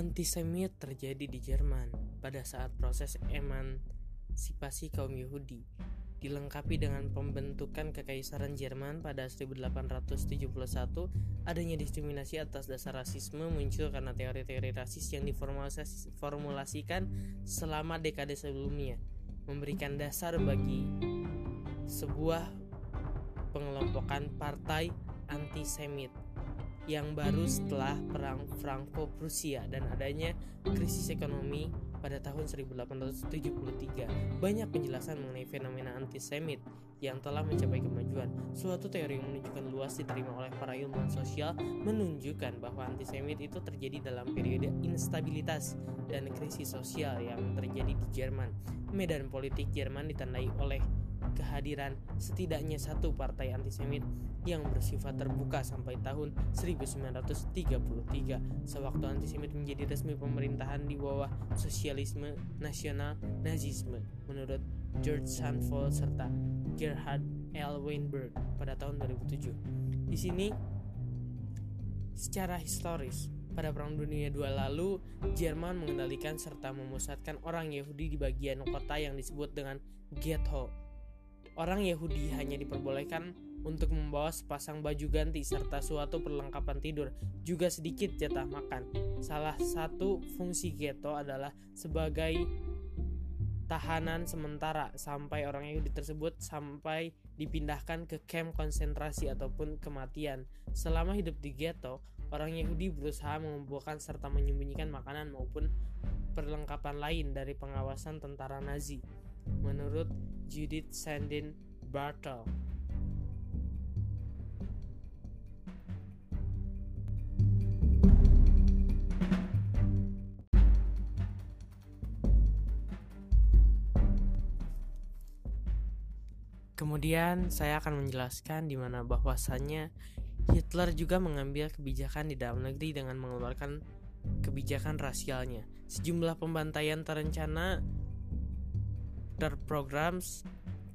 antisemit terjadi di Jerman pada saat proses emansipasi kaum Yahudi, dilengkapi dengan pembentukan Kekaisaran Jerman pada 1871. Adanya diskriminasi atas dasar rasisme muncul karena teori-teori rasis yang diformulasikan selama dekade sebelumnya, memberikan dasar bagi sebuah pengelompokan partai antisemit yang baru setelah Perang Franco-Prusia dan adanya krisis ekonomi pada tahun 1873. Banyak penjelasan mengenai fenomena antisemit yang telah mencapai kemajuan. Suatu teori yang menunjukkan luas diterima oleh para ilmuwan sosial menunjukkan bahwa antisemit itu terjadi dalam periode instabilitas dan krisis sosial yang terjadi di Jerman. Medan politik Jerman ditandai oleh kehadiran setidaknya satu partai antisemit yang bersifat terbuka sampai tahun 1933. Sewaktu antisemit menjadi resmi pemerintahan di bawah sosialisme nasional nazisme menurut George Sanford serta Gerhard L. Weinberg pada tahun 2007. Di sini secara historis, pada Perang Dunia II lalu, Jerman mengendalikan serta memusatkan orang Yahudi di bagian kota yang disebut dengan ghetto. Orang Yahudi hanya diperbolehkan untuk membawa sepasang baju ganti serta suatu perlengkapan tidur, juga sedikit jatah makan. Salah satu fungsi ghetto adalah sebagai tahanan sementara sampai orang Yahudi tersebut sampai dipindahkan ke kamp konsentrasi ataupun kematian. Selama hidup di ghetto, orang Yahudi berusaha mengumpulkan serta menyembunyikan makanan maupun perlengkapan lain dari pengawasan tentara Nazi. Menurut Judith Sandin Barthold. Kemudian saya akan menjelaskan di mana bahwasannya Hitler juga mengambil kebijakan di dalam negeri dengan mengeluarkan kebijakan rasialnya. Sejumlah pembantaian terencana terprogram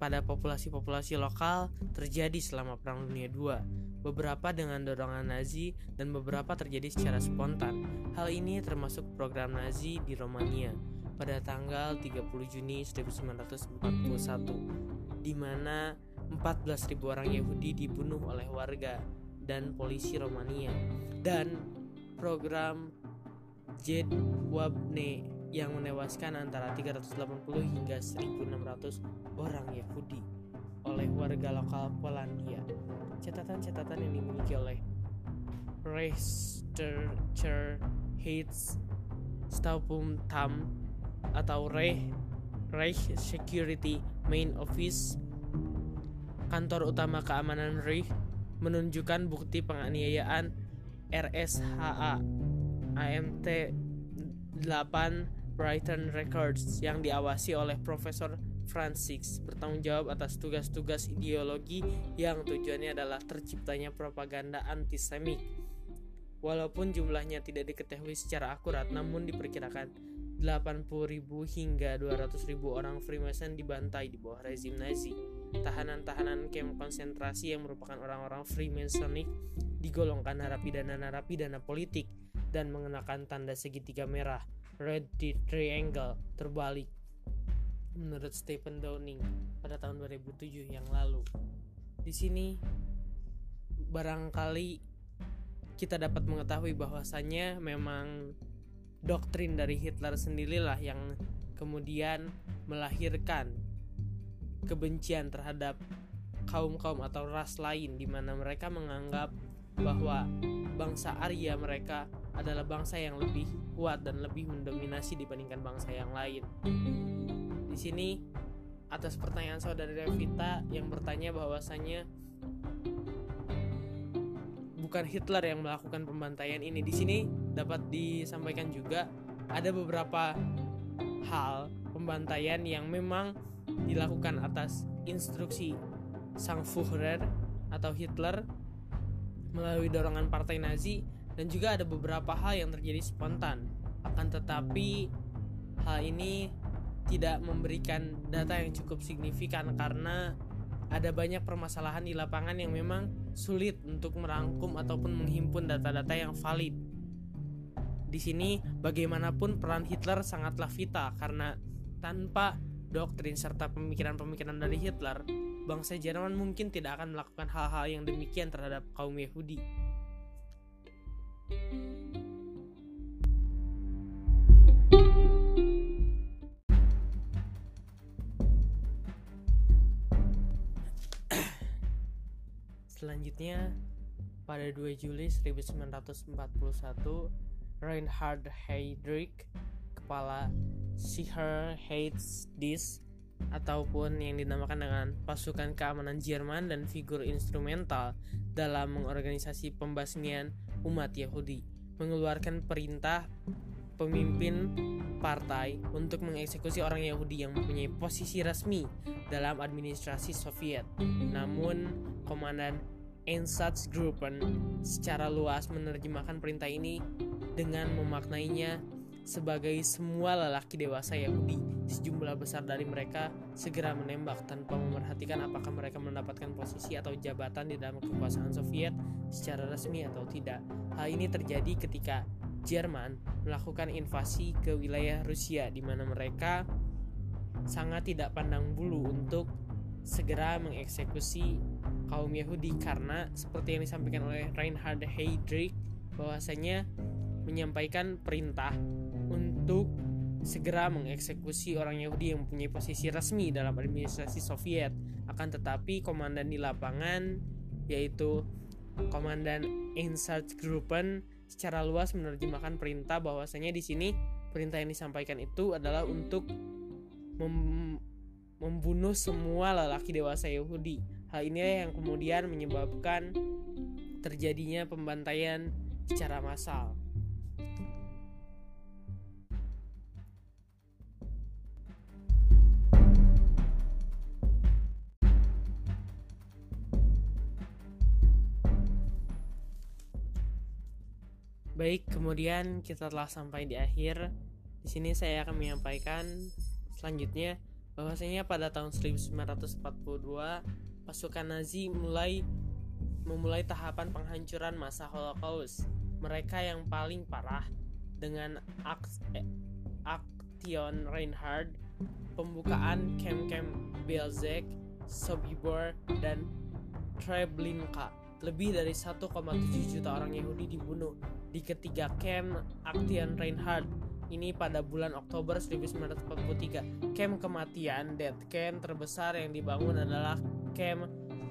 pada populasi-populasi lokal terjadi selama Perang Dunia II, beberapa dengan dorongan Nazi dan beberapa terjadi secara spontan. Hal ini termasuk program Nazi di Romania pada tanggal 30 Juni 1941. Di mana 14.000 orang Yahudi dibunuh oleh warga dan polisi Romania, dan program Jedwabne yang menewaskan antara 380 hingga 1.600 orang Yahudi oleh warga lokal Polandia. Catatan-catatan yang dimiliki oleh Reichssicherheitshauptamt atau Reich Security Main Office, kantor utama keamanan Reich, menunjukkan bukti penganiayaan RSHA AMT 8 Brighton Records yang diawasi oleh Profesor Francis, bertanggung jawab atas tugas-tugas ideologi yang tujuannya adalah terciptanya propaganda antisemit. Walaupun jumlahnya tidak diketahui secara akurat, namun diperkirakan 80.000 hingga 200.000 orang Freemason dibantai di bawah rezim Nazi. Tahanan-tahanan kamp konsentrasi yang merupakan orang-orang Freemasonik digolongkan narapidana politik dan mengenakan tanda segitiga merah (Red Triangle) terbalik, menurut Stephen Downing pada tahun 2007 yang lalu. Di sini barangkali kita dapat mengetahui bahwasannya memang doktrin dari Hitler sendirilah yang kemudian melahirkan kebencian terhadap kaum-kaum atau ras lain, di mana mereka menganggap bahwa bangsa Arya mereka adalah bangsa yang lebih kuat dan lebih mendominasi dibandingkan bangsa yang lain. Di sini atas pertanyaan saudari Revita yang bertanya bahwasannya bukan Hitler yang melakukan pembantaian ini, di sini dapat disampaikan juga ada beberapa hal pembantaian yang memang dilakukan atas instruksi Sang Führer atau Hitler melalui dorongan partai Nazi, dan juga ada beberapa hal yang terjadi spontan. Akan tetapi hal ini tidak memberikan data yang cukup signifikan karena ada banyak permasalahan di lapangan yang memang sulit untuk merangkum ataupun menghimpun data-data yang valid. Di sini bagaimanapun peran Hitler sangatlah vital, karena tanpa doktrin serta pemikiran-pemikiran dari Hitler, bangsa Jerman mungkin tidak akan melakukan hal-hal yang demikian terhadap kaum Yahudi. Selanjutnya, pada 2 Juli 1941, Reinhard Heydrich, kepala Sicherheitsdienst ataupun yang dinamakan dengan pasukan keamanan Jerman, dan figur instrumental dalam mengorganisasi pembasmian umat Yahudi, mengeluarkan perintah pemimpin partai untuk mengeksekusi orang Yahudi yang mempunyai posisi resmi dalam administrasi Soviet. Namun komandan Einsatzgruppen secara luas menerjemahkan perintah ini dengan memaknainya sebagai semua lelaki dewasa Yahudi, sejumlah besar dari mereka segera menembak tanpa memerhatikan apakah mereka mendapatkan posisi atau jabatan di dalam kekuasaan Soviet secara resmi atau tidak. Hal ini terjadi ketika Jerman melakukan invasi ke wilayah Rusia, di mana mereka sangat tidak pandang bulu untuk segera mengeksekusi kaum Yahudi, karena seperti yang disampaikan oleh Reinhard Heydrich bahwasanya menyampaikan perintah untuk segera mengeksekusi orang Yahudi yang mempunyai posisi resmi dalam administrasi Soviet. Akan tetapi komandan di lapangan, yaitu komandan Einsatzgruppen, secara luas menerjemahkan perintah bahwasanya di sini perintah yang disampaikan itu adalah untuk membunuh semua lelaki dewasa Yahudi. Hal ini yang kemudian menyebabkan terjadinya pembantaian secara massal. Baik, kemudian kita telah sampai di akhir. Di sini saya akan menyampaikan selanjutnya bahwasanya pada tahun 1942 pasukan Nazi memulai tahapan penghancuran masa Holocaust. Mereka yang paling parah dengan Aktion Reinhard, pembukaan kem-kem Belzec, Sobibor, dan Treblinka. Lebih dari 1,7 juta orang Yahudi dibunuh di ketiga kem Aktion Reinhard ini pada bulan Oktober 1943. Kem kematian, death camp terbesar yang dibangun adalah kem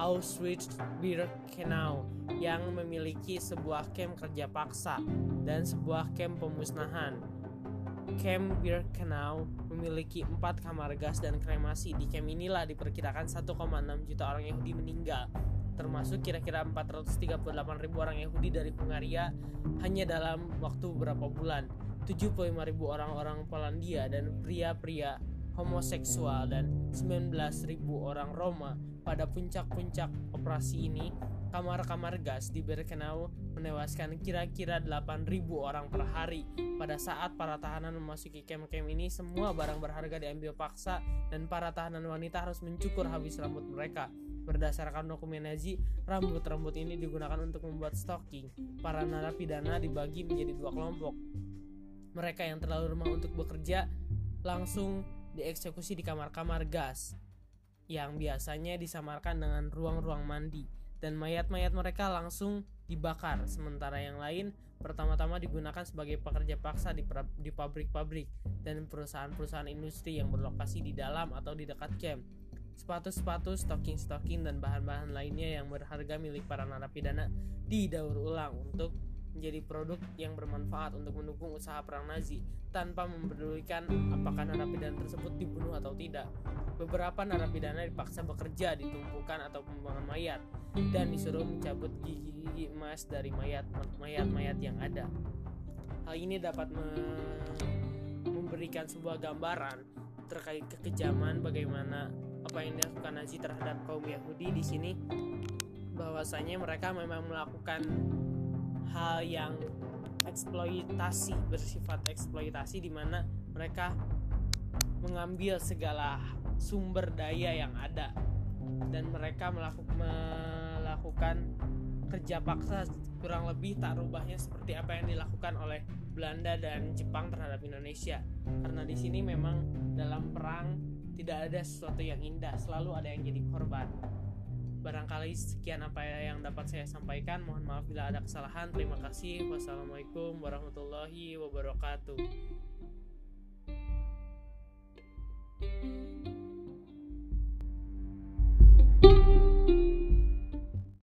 Auschwitz-Birkenau yang memiliki sebuah kem kerja paksa dan sebuah kem pemusnahan. Kem Birkenau memiliki 4 kamar gas dan kremasi. Di kem inilah diperkirakan 1,6 juta orang Yahudi meninggal, termasuk kira-kira 438.000 orang Yahudi dari Hungaria hanya dalam waktu beberapa bulan. 75.000 orang-orang Polandia dan pria-pria homoseksual dan 19.000 orang Roma. Pada puncak-puncak operasi ini, kamar-kamar gas di Birkenau menewaskan kira-kira 8.000 orang per hari. Pada saat para tahanan memasuki kem-kem ini, semua barang berharga diambil paksa dan para tahanan wanita harus mencukur habis rambut mereka. Berdasarkan dokumen Nazi, rambut-rambut ini digunakan untuk membuat stocking. Para narapidana dibagi menjadi 2 kelompok. Mereka yang terlalu lemah untuk bekerja langsung dieksekusi di kamar-kamar gas yang biasanya disamarkan dengan ruang-ruang mandi, dan mayat-mayat mereka langsung dibakar. Sementara yang lain pertama-tama digunakan sebagai pekerja paksa di pabrik-pabrik dan perusahaan-perusahaan industri yang berlokasi di dalam atau di dekat camp. Sepatu-sepatu, stocking-stocking, dan bahan-bahan lainnya yang berharga milik para narapidana didaur ulang untuk menjadi produk yang bermanfaat untuk mendukung usaha perang Nazi, tanpa mempedulikan apakah narapidana tersebut dibunuh atau tidak. Beberapa narapidana dipaksa bekerja di tumpukan atau pembuangan mayat dan disuruh mencabut gigi-gigi emas dari mayat-mayat yang ada. Hal ini dapat memberikan sebuah gambaran terkait kekejaman bagaimana apa yang dilakukan Nazi terhadap kaum Yahudi di sini, bahwasanya mereka memang melakukan hal yang eksploitasi, bersifat eksploitasi, di mana mereka mengambil segala sumber daya yang ada dan mereka melakukan kerja paksa. Kurang lebih tak rubahnya seperti apa yang dilakukan oleh Belanda dan Jepang terhadap Indonesia. Karena di sini memang dalam perang tidak ada sesuatu yang indah, selalu ada yang jadi korban. Barangkali sekian apa yang dapat saya sampaikan. Mohon maaf bila ada kesalahan. Terima kasih. Wassalamualaikum warahmatullahi wabarakatuh.